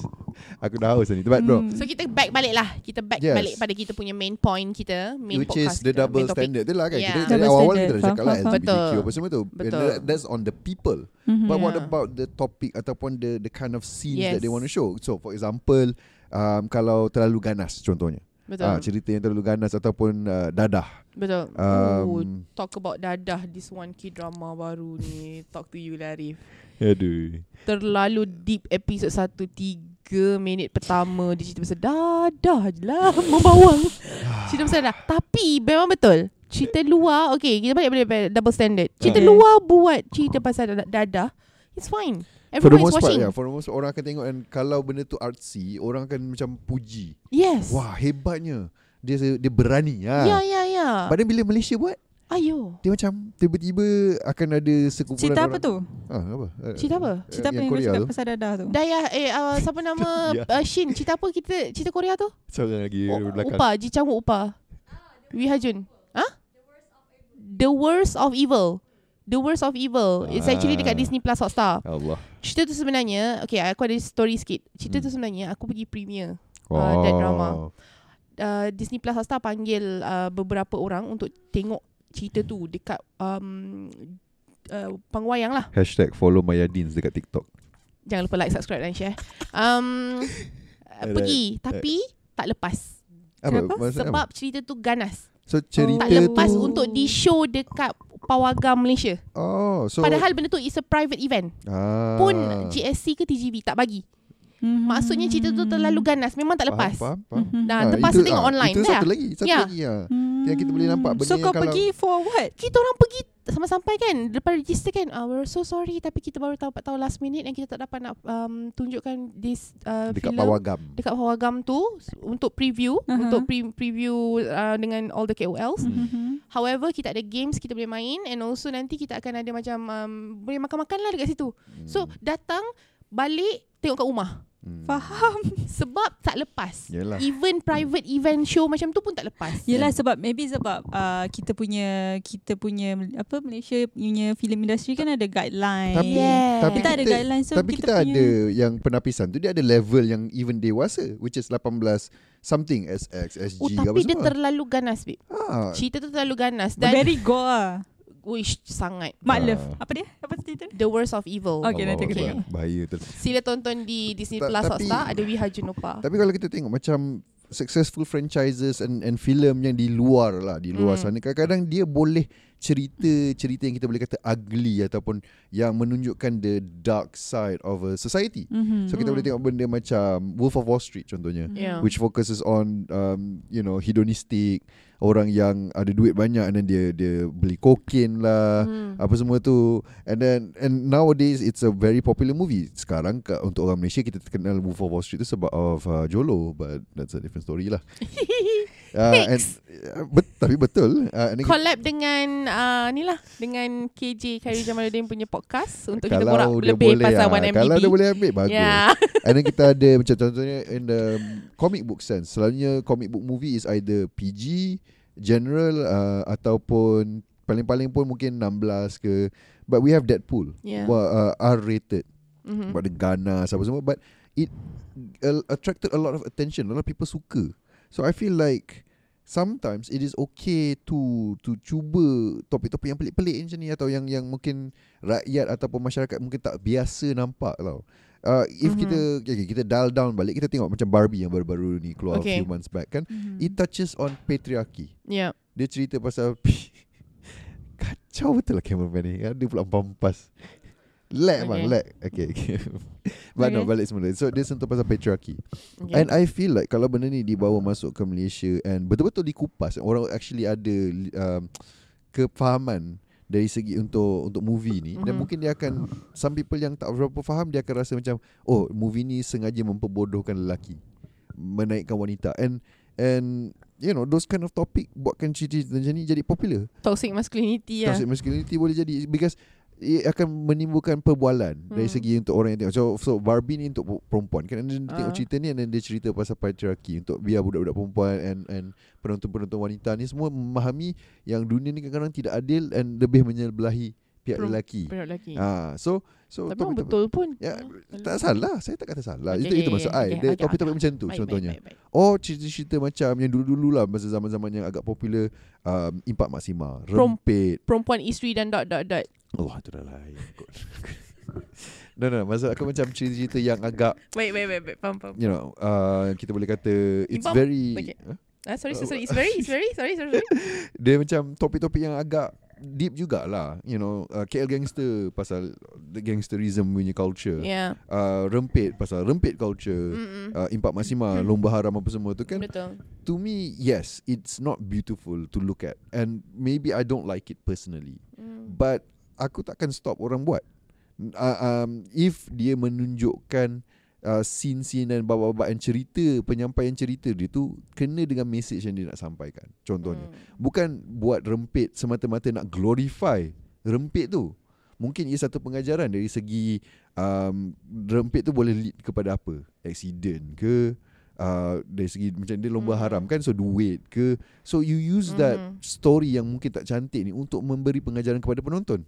ni. So kita back balik balik pada kita punya main point kita, main which podcast, which is the double standard tu lah kan. Kita awal-awal kita dah cakap lah LGBTQ apa semua tu. That's on the people. But what about the topic ataupun the kind of scenes that they want to show? So for example, kalau terlalu ganas contohnya. Cerita yang terlalu ganas ataupun dadah. Betul. Talk about dadah, this one K-drama baru ni. Talk to you lah, Arif. Aduh. Terlalu deep. Episode 1, 3 minit pertama dia cerita pasal dadah je lah. Membawang. Cerita pasal dadah. Tapi memang betul, cerita luar, okay, kita balik double standard. Cerita luar buat cerita pasal dadah, it's fine. Everyone is watching. For the most part, orang akan tengok, dan kalau benda tu artsy, orang akan macam puji. Yes. Wah, hebatnya. Dia berani. Ya. Padahal bila Malaysia buat, ayo, dia macam tiba-tiba akan ada sekumpulan cerita orang. Cerita apa? Cerita apa yang kau cakap pasal dadah tu? Dayah, siapa nama? Shin. Cerita apa kita? Cerita Korea tu? Seorang lagi belakang. Upa, Ji Chang Wook Upa. Wihajun. Huh? The Worst of Evil. The Worst of Evil. It's actually dekat Disney Plus Hotstar. Allah. Cerita tu sebenarnya, okay, aku ada story sikit. Cerita tu sebenarnya aku pergi premiere that drama. Disney Plus Hotstar panggil beberapa orang untuk tengok cerita tu dekat pangwayang lah. #followmayadins dekat TikTok. Jangan lupa like, subscribe dan share. Pergi tapi tak lepas. Kenapa? Sebab cerita tu ganas. So cerita tak lepas tu untuk di-show dekat Pawagam Malaysia. So padahal benda tu is a private event. Pun GSC ke TGV tak bagi. Maksudnya cerita tu terlalu ganas, memang tak lepas. Faham. Nah, terpaksa tengok online. Itu satu lagi. Yang kita boleh nampak benda. So kau pergi for what? Kita orang pergi sampai kan, lepas register kan, we're so sorry tapi kita baru tahu last minute yang kita tak dapat nak tunjukkan this dekat film Pawagam tu untuk preview, untuk preview dengan all the KOLs. However, kita ada games kita boleh main, and also nanti kita akan ada macam boleh makan-makan lah dekat situ. So datang, balik, tengok kat rumah. Faham. Sebab tak lepas. Yelah. Even private event show macam tu pun tak lepas. Yelah, sebab maybe sebab kita punya apa, Malaysia punya film industri kan ada guideline. Tapi kita ada guideline, so tapi kita ada yang penapisan tu dia ada level yang even dewasa, which is 18 something SX, SG. Tapi dia terlalu ganas, babe. Cerita tu terlalu ganas dan very gore lah. Wish sangat. Makluf. Apa cerita dia? The Worst of Evil. Okay, nanti aku tengok. Bahaya tu. Sila tonton di Disney Plus Hotstar. Ada Wihajun Opa. Tapi kalau kita tengok macam successful franchises and film yang di luar lah, di luar sana, kadang-kadang dia boleh cerita yang kita boleh kata ugly ataupun yang menunjukkan the dark side of a society. So kita boleh tengok benda macam Wolf of Wall Street contohnya, which focuses on you know, hedonistic, orang yang ada duit banyak and then dia beli kokain lah, apa semua tu. And nowadays it's a very popular movie. Sekarang untuk orang Malaysia kita terkenal Wolf of Wall Street tu sebab of Jolo, but that's a different story lah. Tapi betul. Collab dengan ni lah, dengan KJ Khairi Jamaluddin punya podcast untuk kita borak lebih pasal 1MDB. Kalau dia boleh ambil, bagus. And then kita ada macam contohnya in the comic book sense, selalunya comic book movie is either PG general ataupun paling-paling pun mungkin 16 ke, but we have Deadpool R-rated, but the ganas apa semua, but it attracted a lot of attention, a lot of people suka. So I feel like sometimes it is okay to cuba topik-topik yang pelik-pelik macam ni atau yang mungkin rakyat ataupun masyarakat mungkin tak biasa nampak tau. If kita dial down balik, kita tengok macam Barbie yang baru-baru ni keluar a few months back kan, it touches on patriarchy. Dia cerita pasal kacau betul lah cameraman ni, ada pula pampas. But no, balik semula. So dia sentuh pasal patriarchy, and I feel like kalau benda ni dibawa masuk ke Malaysia and betul-betul dikupas, orang actually ada kefahaman dari segi untuk movie ni, dan mungkin dia akan, some people yang tak berapa faham, dia akan rasa macam, oh, movie ni sengaja memperbodohkan lelaki, menaikkan wanita, and you know, those kind of topic buatkan cerita macam ni jadi popular. Toxic masculinity boleh jadi, because ia akan menimbulkan perbualan dari segi untuk orang yang tengok. So Barbie ni untuk perempuan kan, dia tengok cerita ni, dan dia cerita pasal patriarki untuk biar budak-budak perempuan and penonton-penonton wanita ni semua memahami yang dunia ni kadang-kadang tidak adil dan lebih menyebelahi pihak lelaki. So tapi betul pun ya, tak salah. Saya tak kata salah. Itu maksud I. Topik-topik macam tu contohnya. Oh, cerita-cerita macam yang dulu-dululah masa zaman-zaman yang agak popular, Impak Maksima, Rempit, Perempuan Isteri dan ... Allah, itu dah lain. No, maksud aku macam cerita-cerita yang agak Baik, faham. You know, kita boleh kata it's Impam, very okay. Sorry, it's very dia macam topik-topik yang agak deep jugalah. You know, KL Gangster pasal the gangsterism punya culture, Rempit pasal Rempit culture, Impak Maksima, Lomba Haram apa semua tu kan. Betul. To me, yes, it's not beautiful to look at, and maybe I don't like it personally, but aku takkan stop orang buat. If dia menunjukkan scene-scene dan babak-babak yang cerita, penyampaian cerita dia tu kena dengan message yang dia nak sampaikan. Contohnya, bukan buat Rempit semata-mata nak glorify Rempit tu. Mungkin ia satu pengajaran dari segi Rempit tu boleh lead kepada apa? Accident ke? Dari segi macam dia lomba haram kan, so duit ke. So you use that story yang mungkin tak cantik ni untuk memberi pengajaran kepada penonton.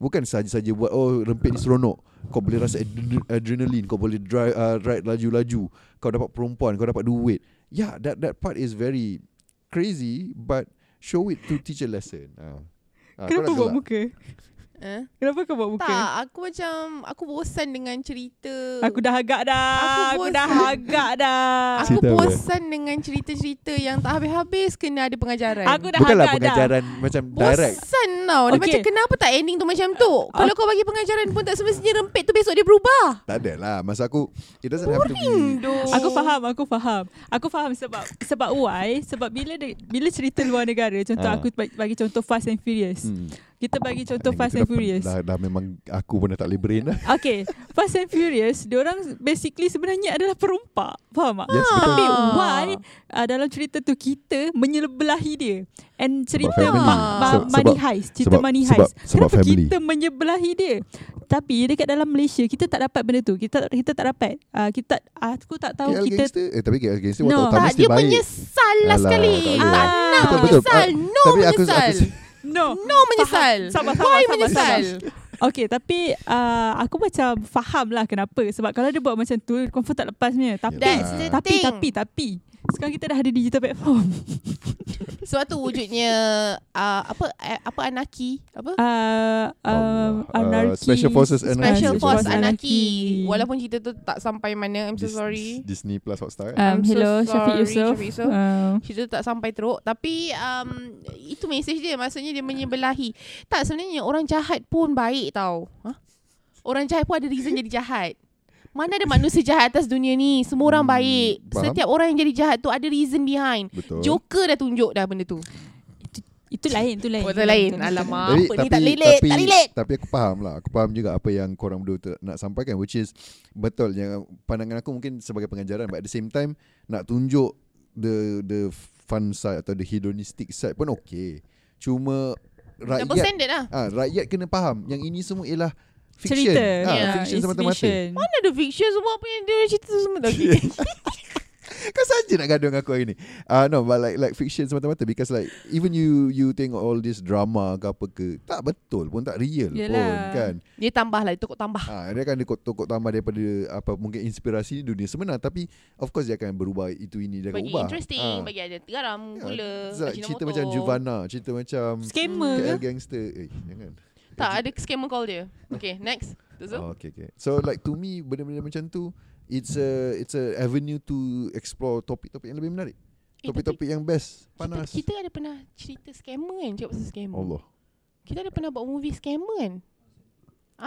Bukan saja-saja buat oh Rempit ni seronok, kau boleh rasa adrenaline, kau boleh ride laju-laju, kau dapat perempuan, kau dapat duit. Yeah, that part is very crazy, but show it to teach a lesson. Kenapa buat muka? Kenapa kau buat muka? Tak, aku bosan dengan cerita. Aku dah agak dah. Aku bosan dengan cerita-cerita yang tak habis-habis kena ada pengajaran. Bukanlah pengajaran macam direct. Bosan tau. Okay. Macam kenapa tak ending tu macam tu? Kalau kau bagi pengajaran pun tak semestinya Rempit tu besok dia berubah. Tak adalah. Masa aku it doesn't have to be. Aku faham. Aku faham sebab why? Sebab bila cerita luar negara, contoh aku bagi contoh Fast and Furious. Kita bagi contoh Fast and Furious. Dah memang aku pun dah tak boleh brain lah. Okay, Fast and Furious, diorang basically sebenarnya adalah perompak. Faham tak? Yes, tapi why dalam cerita tu kita menyebelahi dia? And cerita Money Heist, kenapa family kita menyebelahi dia? Tapi dekat dalam Malaysia, kita tak dapat benda tu. Kita tak dapat. Aku tak tahu KL kita Gangster. Tapi KL Gangster dia menyesal lah sekali. Menyesal. No, menyesal. Sabar. Okay, tapi aku macam faham lah kenapa. Sebab kalau dia buat macam tu, confirm tak lepas punya. Tapi sekarang kita dah ada digital platform. Sebab tu wujudnya apa Anarchy? Apa? Anarchy. Special Force Anarchy. Walaupun cerita tu tak sampai mana, I'm so sorry. Disney Plus Hotstar. Hello, Shafiq Yusof. Cerita tu tak sampai teruk, tapi itu message dia, maksudnya dia menyebelahi. Tak, sebenarnya orang jahat pun baik tau. Orang jahat pun ada reason jadi jahat. Mana ada manusia jahat atas dunia ni? Semua orang baik. Faham? Setiap orang yang jadi jahat tu ada reason behind. Betul. Joker dah tunjuk dah benda tu. Itu lain. Alamak, apa ni tak relate. Tapi aku faham lah. Aku faham juga apa yang korang berdua nak sampaikan, which is betul yang pandangan aku mungkin sebagai pengajaran, but at the same time nak tunjuk the fun side atau the hedonistic side pun okay. Cuma rakyat kena faham yang ini semua ialah fiction. Cerita. Fiction semata-mata. Mana ada fiction semua apa yang dia cerita semua lagi. Kau saja nak gaduh dengan aku hari ni. No, but like fiction semata-mata, because like even you tengok all this drama ke apa ke, tak betul pun, tak real. Yelah. Pun kan. Dia tambah lah, tokok tambah. Dia akan tokok tambah daripada apa mungkin inspirasi dunia sebenar, tapi of course dia akan berubah itu ini, dia akan bagi ubah. Bagi interesting, bagi ada garam, gula, cerita macam Juvana, cerita macam scammer ke? Gangster. Jangan. Tak, ada scammer call dia. Okay, next. Okay. So like to me, benda-benda macam tu, it's a avenue to explore topik-topik yang lebih menarik. Topik-topik yang best. Panas. Kita ada pernah cerita scammer kan? Cakap pasal scammer. Allah. Kita ada pernah buat movie scammer kan?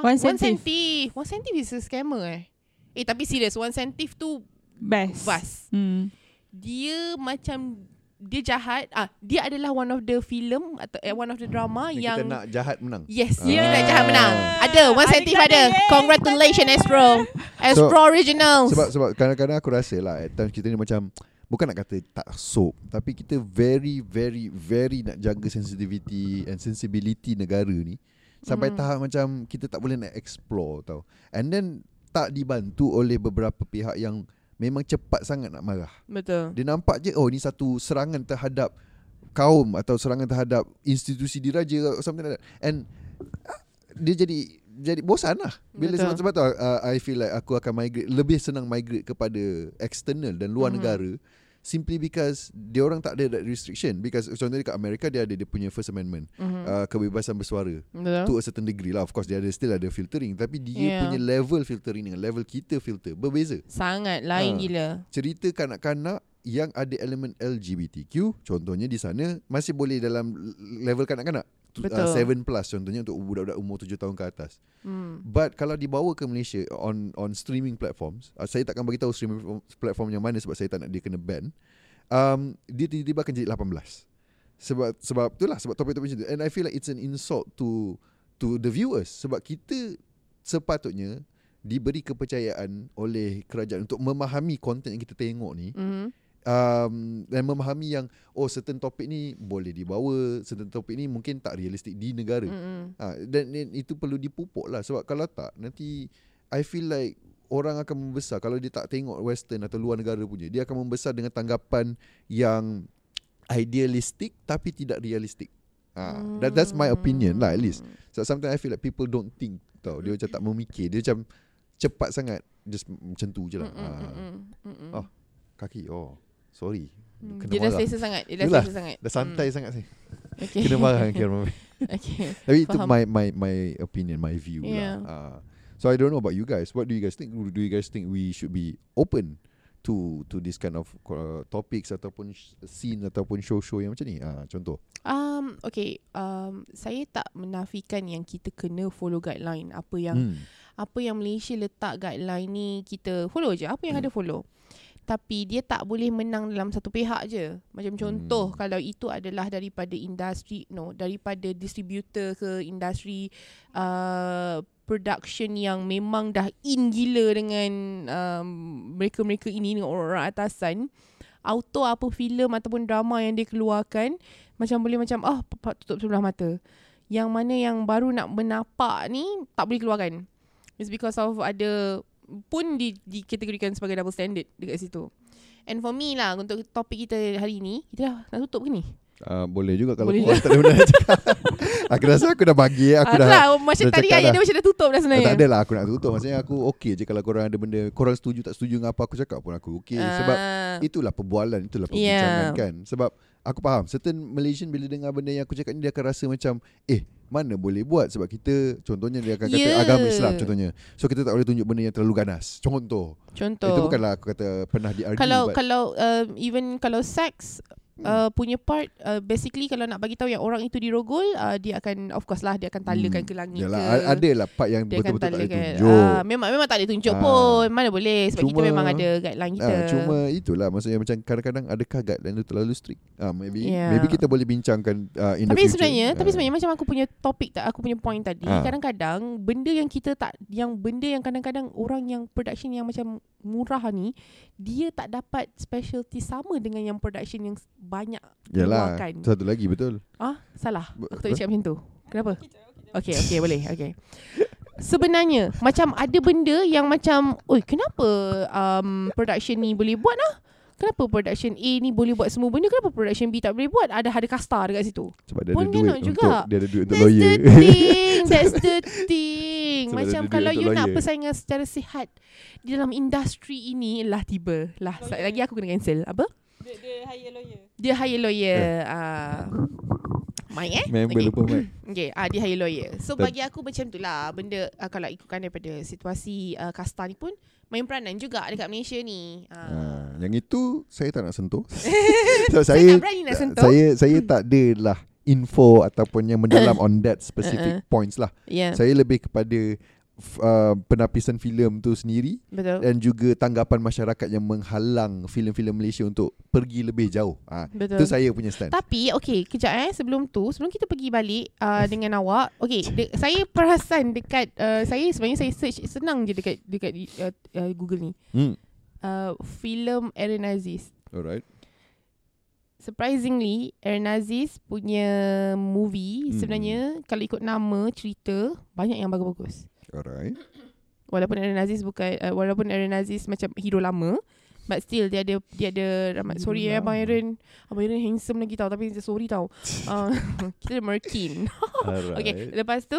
One Centive is a scammer . Tapi serious, One Centive tu best. Dia macam dia jahat. Dia adalah one of the film atau one of the drama yang kita nak jahat menang. Yes, kita nak jahat menang. Ada One Centive ada. Congratulations Astro Originals. Sebab kadang-kadang aku rasa lah at times kita ni macam, bukan nak kata tak soap, tapi kita very very very nak jaga sensitivity and sensibility negara ni. sampai tahap macam kita tak boleh nak explore tau. And then tak dibantu oleh beberapa pihak yang memang cepat sangat nak marah. Betul. Dia nampak je, oh ni satu serangan terhadap kaum atau serangan terhadap institusi diraja or something like that. And dia jadi bosan lah. Bila sebab tu I feel like aku akan migrate, lebih senang migrate kepada external dan luar negara, simply because dia orang tak ada that restriction. Because contohnya dekat Amerika dia ada dia punya First Amendment, kebebasan bersuara, to a certain degree lah. Of course dia ada, still ada filtering, tapi dia punya level filtering dengan level kita filter berbeza. Sangat lain gila. Cerita kanak-kanak yang ada elemen LGBTQ contohnya di sana masih boleh dalam level kanak-kanak, 7 plus contohnya untuk budak-budak umur 7 tahun ke atas. But kalau dibawa ke Malaysia on streaming platforms, saya takkan bagi tahu streaming platform yang mana sebab saya tak nak dia kena ban. Dia tiba-tiba akan jadi 18. Sebab itulah, sebab topik-topik macam tu. And I feel like it's an insult to the viewers, sebab kita sepatutnya diberi kepercayaan oleh kerajaan untuk memahami konten yang kita tengok ni. Dan memahami yang oh certain topik ni boleh dibawa, certain topik ni mungkin tak realistik di negara. Dan itu perlu dipupuk lah, sebab kalau tak nanti I feel like orang akan membesar. Kalau dia tak tengok western atau luar negara punya, dia akan membesar dengan tanggapan yang idealistik tapi tidak realistik. That's my opinion lah, at least. So sometimes I feel like people don't think tau. Dia macam tak memikir, dia macam cepat sangat, just macam tu je lah. Oh kaki, oh sorry, kena dia marah. Dah selesa sangat. Dia dah selesa sangat. Dah santai sangat saya. Okay. Kena marah dengan Kira Mami. Okay. Tapi itu my opinion, my view lah. So I don't know about you guys. What do you guys think? Do you guys think we should be open to this kind of topics ataupun scene ataupun show-show yang macam ni? Contoh. Saya tak menafikan yang kita kena follow guideline. Apa yang Malaysia letak guideline ni kita follow je. Apa yang ada follow. Tapi dia tak boleh menang dalam satu pihak je. Macam contoh, kalau itu adalah daripada industri, daripada distributor ke industri production yang memang dah in gila dengan mereka-mereka ini, dengan orang-orang atasan, auto apa filem ataupun drama yang dia keluarkan, macam boleh macam tutup sebelah mata. Yang mana yang baru nak menapak ni tak boleh keluarkan. It's because of ada pun dikategorikan sebagai double standard dekat situ. And for me lah, untuk topik kita hari ni, kita dah nak tutup ke ni? Boleh juga kalau boleh tak ada benda nak cakap. Aku rasa aku dah bagi, aku dah macam tadi ayat dia macam dah tutup dah sebenarnya. Tak adalah aku nak tutup. Maksudnya aku okey je kalau korang ada benda, korang setuju tak setuju dengan apa aku cakap pun aku okey. Sebab itulah perbualan, itulah perbincangan kan. Sebab aku faham certain Malaysian bila dengar benda yang aku cakap ni, dia akan rasa macam mana boleh buat. Sebab kita, contohnya dia akan kata agama Islam contohnya, so kita tak boleh tunjuk benda yang terlalu ganas. Contoh itu bukanlah aku kata pernah di argue. Kalau even kalau seks punya part, basically kalau nak bagi tahu yang orang itu dirogol, dia akan, of course lah, dia akan talakan ke langit. Yalah, ada lah part yang betul-betul tak boleh tunjuk. Memang tak boleh tunjuk pun. Mana boleh, sebab cuma, kita memang ada guideline kita. Cuma itulah, maksudnya macam kadang-kadang adakah guideline itu terlalu strict. Maybe kita boleh bincangkan in the future. Tapi sebenarnya macam aku punya topik, aku punya point tadi, kadang-kadang benda yang kita tak, yang benda yang kadang-kadang orang yang production yang macam murah ni, dia tak dapat specialty sama dengan yang production yang banyak keluarkan. Satu lagi betul. Salah. Aku tak cakap macam tu. Kenapa? Okay boleh. Okay. Sebenarnya macam ada benda yang macam, oi kenapa production ni boleh buat lah? Kenapa production A ni boleh buat semua benda? Kenapa production B tak boleh buat? Ada kasta dekat situ. Sebab dia ada duit juga. Dia ada duit untuk lawyer. That's the thing. Macam kalau you nak persaingan secara sihat di dalam industri ini lah, tiba lagi aku kena cancel. Apa? Dia hire lawyer. Mic member lupa mic. Okay, dia hire lawyer. So bagi aku macam tu lah benda. Kalau ikutkan daripada situasi kasta ni pun main peranan juga dekat Malaysia ni. Yang itu saya tak nak sentuh. So, saya tak berani nak sentuh. Saya tak adalah info ataupun yang mendalam on that specific points lah. Saya lebih kepada penapisan filem tu sendiri. Betul. Dan juga tanggapan masyarakat yang menghalang filem-filem Malaysia untuk pergi lebih jauh. Itu saya punya stand. Tapi okey, kejap sebelum kita pergi balik dengan awak. Okey, saya perasan dekat saya search senang je dekat Google ni. Filem Aaron Aziz. Alright. surprisingly Erna Aziz punya movie sebenarnya kalau ikut nama cerita banyak yang bagus-bagus. Alright. Walaupun Aaron Aziz bukan walaupun Aaron Aziz macam hero lama, but still dia ada ramai. Sorry ya Abang Aaron. Abang Aaron handsome lagi tau, tapi sorry tau. Kita merkin. Okay, lepas tu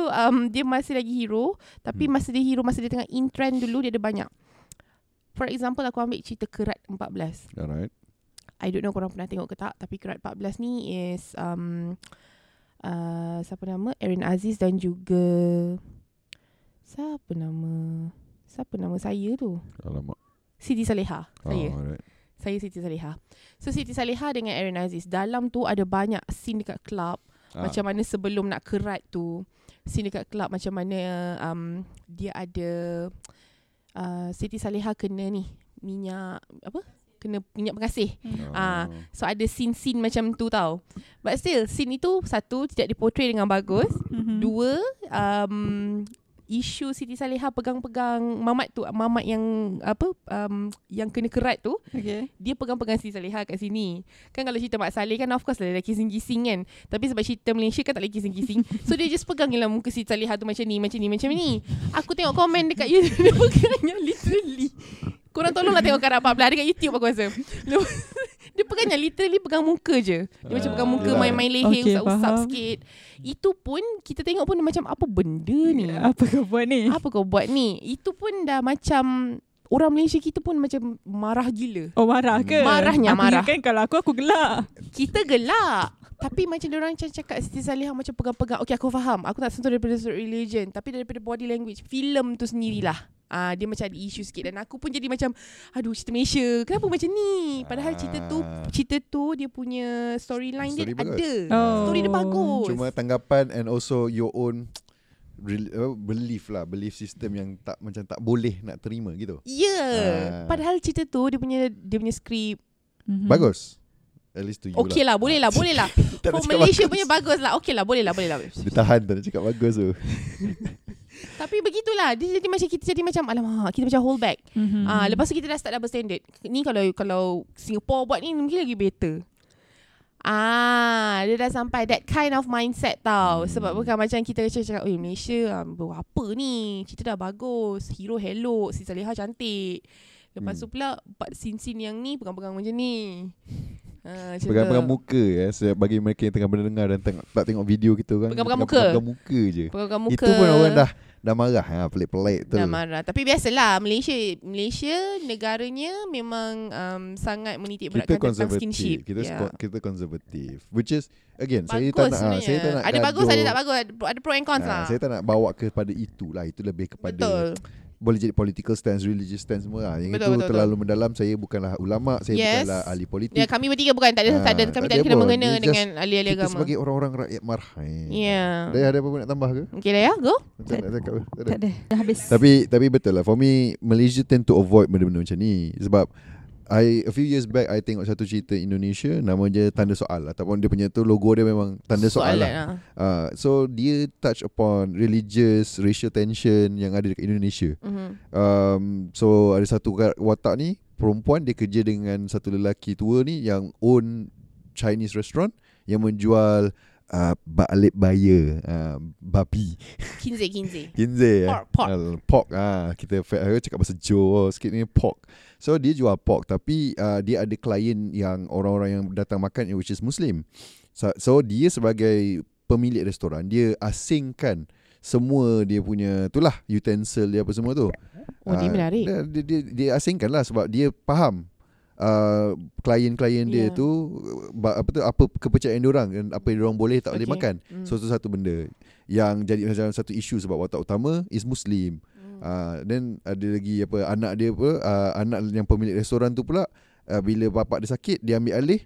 dia masih lagi hero, tapi masa dia tengah in trend dulu dia ada banyak. For example, aku ambil cerita Kerat 14. Alright. I don't know korang pernah tengok ke tak, tapi Kerat 14 ni is siapa nama? Aaron Aziz dan juga Siapa nama saya tu? Alamak. Siti Saleha. Saya. Alright. Saya Siti Saleha. So Siti Saleha dengan Aaron Aziz, dalam tu ada banyak scene dekat club. Macam mana sebelum nak kerat tu, scene dekat club macam mana dia ada Siti Saleha kena ni minyak apa? Kena minyak pengasih. So ada scene-scene macam tu tau. But still scene itu satu tidak dipotret dengan bagus. Dua isu Siti Saleha pegang-pegang mamat yang apa yang kena kerat tu, okay. Dia pegang-pegang Siti Saleha kat sini. Kan kalau cerita Mak Saleh kan of course lah, dia kising-kising kan. Tapi sebab cerita Malaysia kan tak boleh kising-kising. So dia just peganglah muka Siti Saleha tu macam ni. Aku tengok komen dekat YouTube dia pegangnya literally. Korang tolonglah tengok Kerat 14 dekat YouTube aku rasa. Dia pegangnya literally pegang muka je. Dia macam pegang muka, main-main leher, okay, usap-usap sikit. Itu pun kita tengok pun macam apa benda ni? Apa kau buat ni? Itu pun dah macam orang Malaysia kita pun macam marah gila. Oh, marah ke? Marah. Kan kalau aku gelak. Kita gelak. Tapi macam diorang cakap Siti Saleha macam pegang-pegang. Okay, aku faham. Aku tak sentuh daripada religion. Tapi daripada body language. Filem tu sendirilah. Dia macam ada isu sikit. Dan aku pun jadi macam aduh, cerita Malaysia kenapa macam ni? Padahal cerita tu dia punya storyline dia bagus. Ada story dia bagus. Cuma tanggapan and also your own belief system yang tak macam tak boleh nak terima gitu. Yeah. Padahal cerita tu dia punya skrip bagus. At least to you. Okay lah, boleh lah. For Malaysia bagus. Punya bagus lah. Okay lah, boleh lah. Dia tahan tak nak cakap bagus tu. Tapi begitulah, dia jadi macam kita jadi macam alamak, kita macam hold back. Lepas tu kita dah start double standard. Ni kalau Singapore buat ni mungkin lagi better. Dia dah sampai that kind of mindset tau. Sebab bukan macam kita cakap, "Oi, Malaysia apa ni? Cerita dah bagus, hero hello, Siti Saleha cantik." Lepas tu pula sin yang ni pegang-pegang macam ni. Pegang-pegang muka ya. Bagi mereka yang tengah mendengar dan tak tengok video kita kan. Pegang-pegang muka je. Itu pun orang dah marah pelik-pelik tu. Dah marah. Tapi biasalah Malaysia negaranya memang sangat menitik beratkan tentang skinship. Kita konservatif. Which is again bagus saya tak nak ada bagus ada tak bagus. Ada pro and cons lah. Saya tak nak bawa kepada itulah. Itu lebih kepada betul. Boleh jadi political stance, religious stance semua lah. Yang betul, itu betul, terlalu mendalam. Saya bukanlah ulama, saya bukanlah ahli politik. Ya, kami bertiga bukan tak ada kami tak kena mengena dengan ahli-ahli agama. Kita sebagai orang-orang rakyat marhain. Yeah. Dayah ada apa nak tambah ke? Okay Dayah, go. Tak ada. Dah habis. Tapi betul lah. For me, Malaysia tend to avoid benda-benda macam ni sebab a few years back I tengok satu cerita Indonesia, nama dia Tanda Soal ataupun dia punya tu logo dia memang Tanda Soal lah. So dia touch upon religious, racial tension yang ada dekat Indonesia. So ada satu watak ni perempuan, dia kerja dengan satu lelaki tua ni yang own Chinese restaurant yang menjual balik baya babi Kinze pork. Kita cakap pasal Joe sikit ni pork. So dia jual pork, tapi dia ada klien yang orang-orang yang datang makan which is Muslim. So dia sebagai pemilik restoran, dia asingkan semua dia punya itulah utensil dia apa semua tu. Dia menarik. Dia asingkan lah sebab dia faham klien-klien dia tu apa kepercayaan diorang dan apa yang diorang boleh tak boleh makan. So itu satu benda yang jadi macam satu isu sebab watak utama is Muslim. Then ada lagi anak yang pemilik restoran tu pula bila bapak dia sakit, dia ambil alih.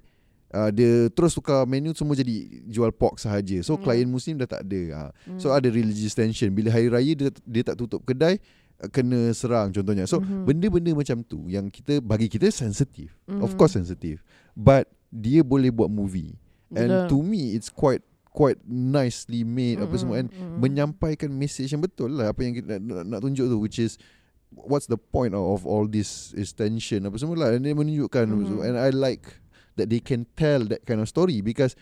Dia terus tukar menu, semua jadi jual pork sahaja. So klien Muslim dah tak ada. So ada religious tension. Bila hari raya dia tak tutup kedai, kena serang contohnya. So benda-benda macam tu yang kita bagi kita sensitif. Of course sensitif, but dia boleh buat movie. And to me it's quite nicely made apa semua. And menyampaikan message yang betul lah apa yang kita nak tunjuk tu, which is what's the point of all this is tension apa semua lah. And dia menunjukkan. And I like that they can tell that kind of story, because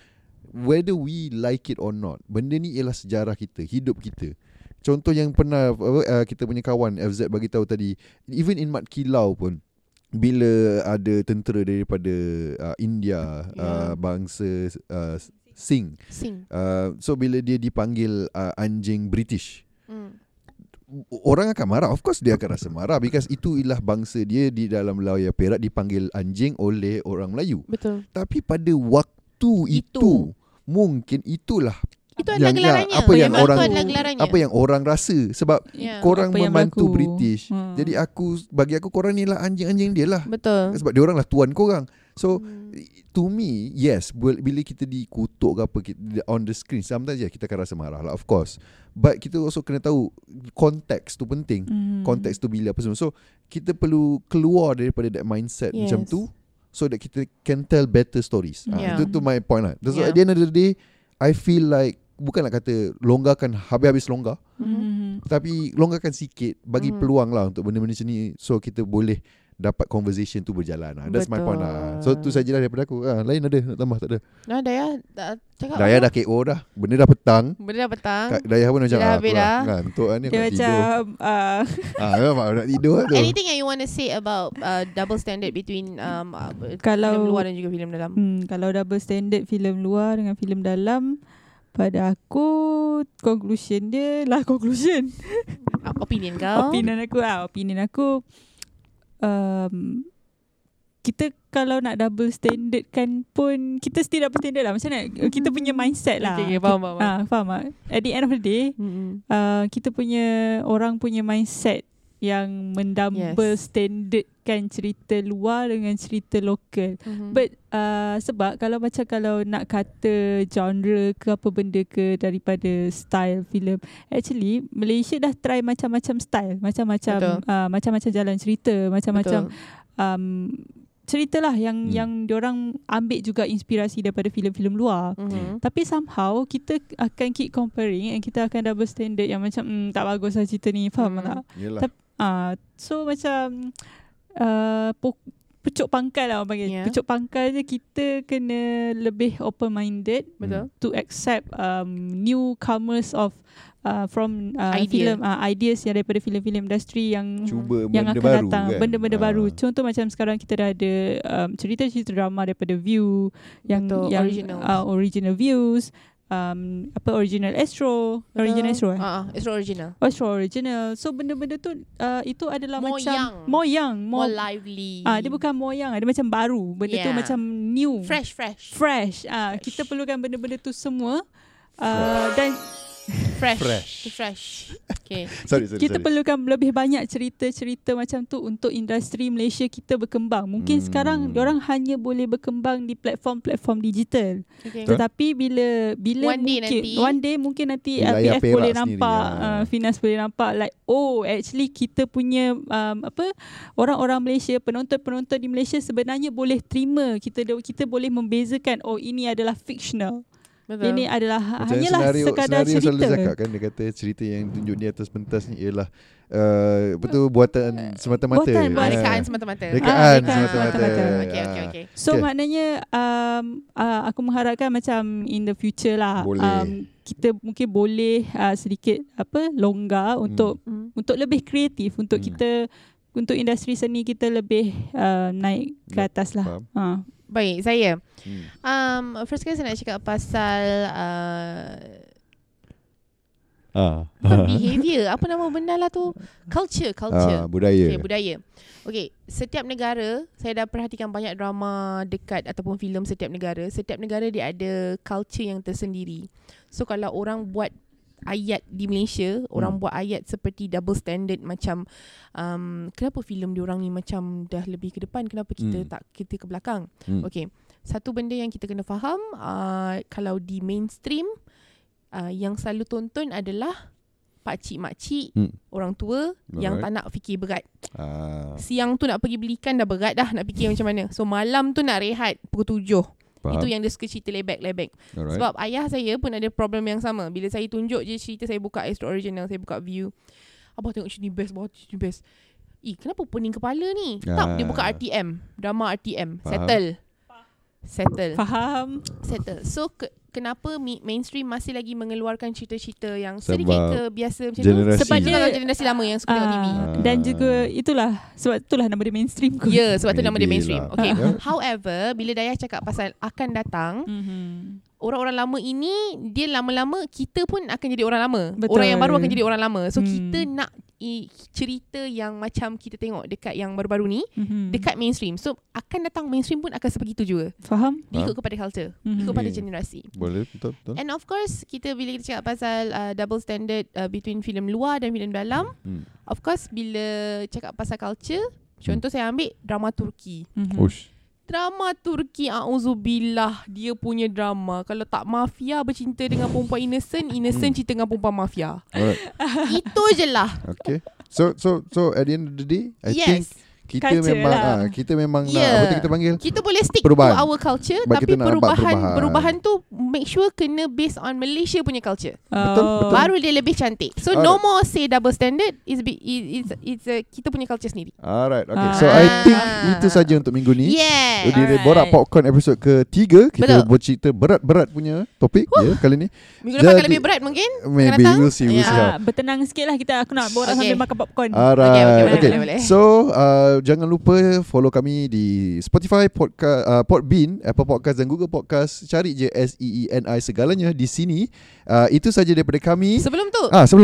whether we like it or not, benda ni ialah sejarah kita, hidup kita. Contoh yang pernah kita punya kawan FZ bagi tahu tadi, even in Mat Kilau pun bila ada tentera daripada India, bangsa Singh. So bila dia dipanggil anjing British, orang akan marah. Of course dia akan rasa marah, because itu ialah bangsa dia. Di dalam Layar Perak dipanggil anjing oleh orang Melayu. Betul. Tapi pada waktu itu mungkin itulah itu adalah gelarannya. Apa yang orang rasa. Sebab korang membantu British, jadi bagi aku korang ni lah anjing-anjing dia lah. Betul. Sebab dia orang lah tuan korang. So to me, yes, bila kita dikutuk ke apa on the screen, sometimes kita akan rasa marah lah, of course. But kita also kena tahu konteks tu penting. Konteks tu bila apa semua. So kita perlu keluar daripada that mindset macam tu, so that kita can tell better stories. Itu my point lah. So at the end of the day, I feel like bukan nak kata longgarkan habis-habis longgar, tapi longgarkan sikit, bagi peluang lah untuk benda-benda macam ni, so kita boleh dapat conversation tu berjalan lah. That's my point lah. So tu sajalah daripada aku. Lain ada nak tambah tak ada? Dayah Dayah dah KO dah. Benda dah petang. Dayah pun macam habis dah. Untuk ni aku nak tidur. Nak tidur lah tu. Anything that you want to say about double standard between filem luar dan juga filem dalam? Kalau double standard filem luar dengan filem dalam, pada aku conclusion dia lah conclusion. Opinion kau? Opinion aku kita kalau nak double standard kan pun, kita still double standard lah. Macam mana kita punya mindset lah. Okay, faham tak? At the end of the day, kita punya orang punya mindset yang mendouble standardkan cerita luar dengan cerita lokal. But sebab kalau nak kata genre ke apa benda ke daripada style filem, actually Malaysia dah try macam-macam style, macam-macam jalan cerita, macam-macam ceritalah yang diorang ambil juga inspirasi daripada filem-filem luar. Tapi somehow kita akan keep comparing and kita akan double standard yang macam tak bagus lah cerita ni, faham tak? Tapi so macam pucuk pangkal lah orang panggil. Pucuk pangkalnya kita kena lebih open-minded to accept newcomers of from film ideas yang daripada filem-filem industri yang akan datang, benda-benda baru. Contoh macam sekarang kita dah ada cerita-cerita drama daripada View yang original Views. Original Astro. Original Astro Astro original. So benda-benda tu itu adalah more macam more young, more lively. Dia bukan more young, dia macam baru. Benda tu macam new, fresh. Kita perlukan benda-benda tu semua dan fresh. Okay. sorry. Kita perlukan lebih banyak cerita-cerita macam tu untuk industri Malaysia kita berkembang. Mungkin sekarang diorang hanya boleh berkembang di platform-platform digital. Tetapi bila one day mungkin nanti LPF boleh nampak, Finas boleh nampak like, oh actually kita punya orang-orang Malaysia, penonton-penonton di Malaysia sebenarnya boleh terima, kita boleh membezakan, oh ini adalah fictional. Betul. Ini adalah hanyalah sekadar cerita. Senario selalu cakap kan, dia kata cerita yang tunjuk di atas pentas ni ialah buatan semata-mata. Rekaan semata-mata. Okay. So maknanya aku mengharapkan macam in the future lah kita mungkin boleh sedikit longgar untuk lebih kreatif, untuk kita, untuk industri seni kita lebih naik ke atas lah. Baik, saya first kali saya nak cakap pasal behavior, apa nama benda lah tu, culture, budaya. Okay, setiap negara, saya dah perhatikan banyak drama dekat ataupun filem setiap negara dia ada culture yang tersendiri. So kalau orang buat ayat di Malaysia, orang buat ayat seperti double standard macam kenapa filem diorang ni macam dah lebih ke depan, kenapa kita tak, kita ke belakang. Okay, satu benda yang kita kena faham, kalau di mainstream yang selalu tonton adalah pakcik-makcik, orang tua yang tak nak fikir berat. Siang tu nak pergi belikan dah berat dah nak fikir macam mana. So malam tu nak rehat pukul 7. Faham. Itu yang dia suka cerita lebek-lebek. Sebab ayah saya pun ada problem yang sama. Bila saya tunjuk je cerita, saya buka Astro Original, saya buka View, abah tengok sini best, abah sini best. Kenapa pening kepala ni? Tak, dia buka RTM, drama RTM. Settle. Settle. So kenapa mainstream masih lagi mengeluarkan cerita-cerita yang sedikit ke biasa macam tu? Sebab dia generasi lama yang suka tengok TV. Dan juga itulah, sebab itulah nama dia mainstream kot. Ya, sebab tu nama dia mainstream. Okay. However, bila Dayah cakap pasal akan datang, orang-orang lama ini, dia lama-lama kita pun akan jadi orang lama. Betul. Orang yang baru akan jadi orang lama. So kita nak cerita yang macam kita tengok dekat yang baru-baru ni, dekat mainstream. So akan datang mainstream pun akan sebegitu juga. Faham? Ikut kepada culture, ikut kepada generasi. Boleh, betul-betul. And of course, kita bila kita cakap pasal double standard between filem luar dan filem dalam, of course bila cakap pasal culture, contoh saya ambil drama Turki. Drama Turki, a'udzubillah, dia punya drama. Kalau tak mafia bercinta dengan perempuan innocent, innocent cinta dengan perempuan mafia. Itu je lah. Okay. So at the end of the day, I think kita memang kita memang nak apa kita panggil? Kita boleh stick perubahan to our culture, tapi perubahan tu make sure kena based on Malaysia punya culture. Betul. Baru dia lebih cantik. So no more say double standard, it's kita punya culture sendiri. Alright. Okay. So I think itu saja untuk minggu ni. Yeah. Di Borak Popcorn episode ke-3 kita bercerita berat-berat punya topik ya kali ni. Minggu depan akan lebih berat mungkin. Maybe we'll see. Bertenang sikitlah kita, aku nak borak sambil makan popcorn. Alright. Okay. So jangan lupa follow kami di Spotify, Podbean, Apple Podcast dan Google Podcast. Cari je SEENI segalanya di sini. Itu saja daripada kami. Sebelum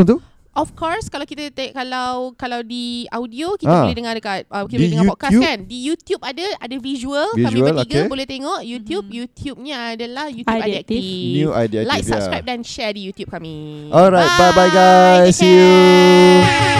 tu of course, kalau kita kalau di audio kita boleh dengar dekat kita boleh dengar YouTube, podcast kan. Di YouTube ada visual kami bertiga, boleh tengok YouTube. YouTube-nya adalah YouTube Ideative. New Ideative. Like, subscribe dan share di YouTube kami. Alright, bye bye guys. See you.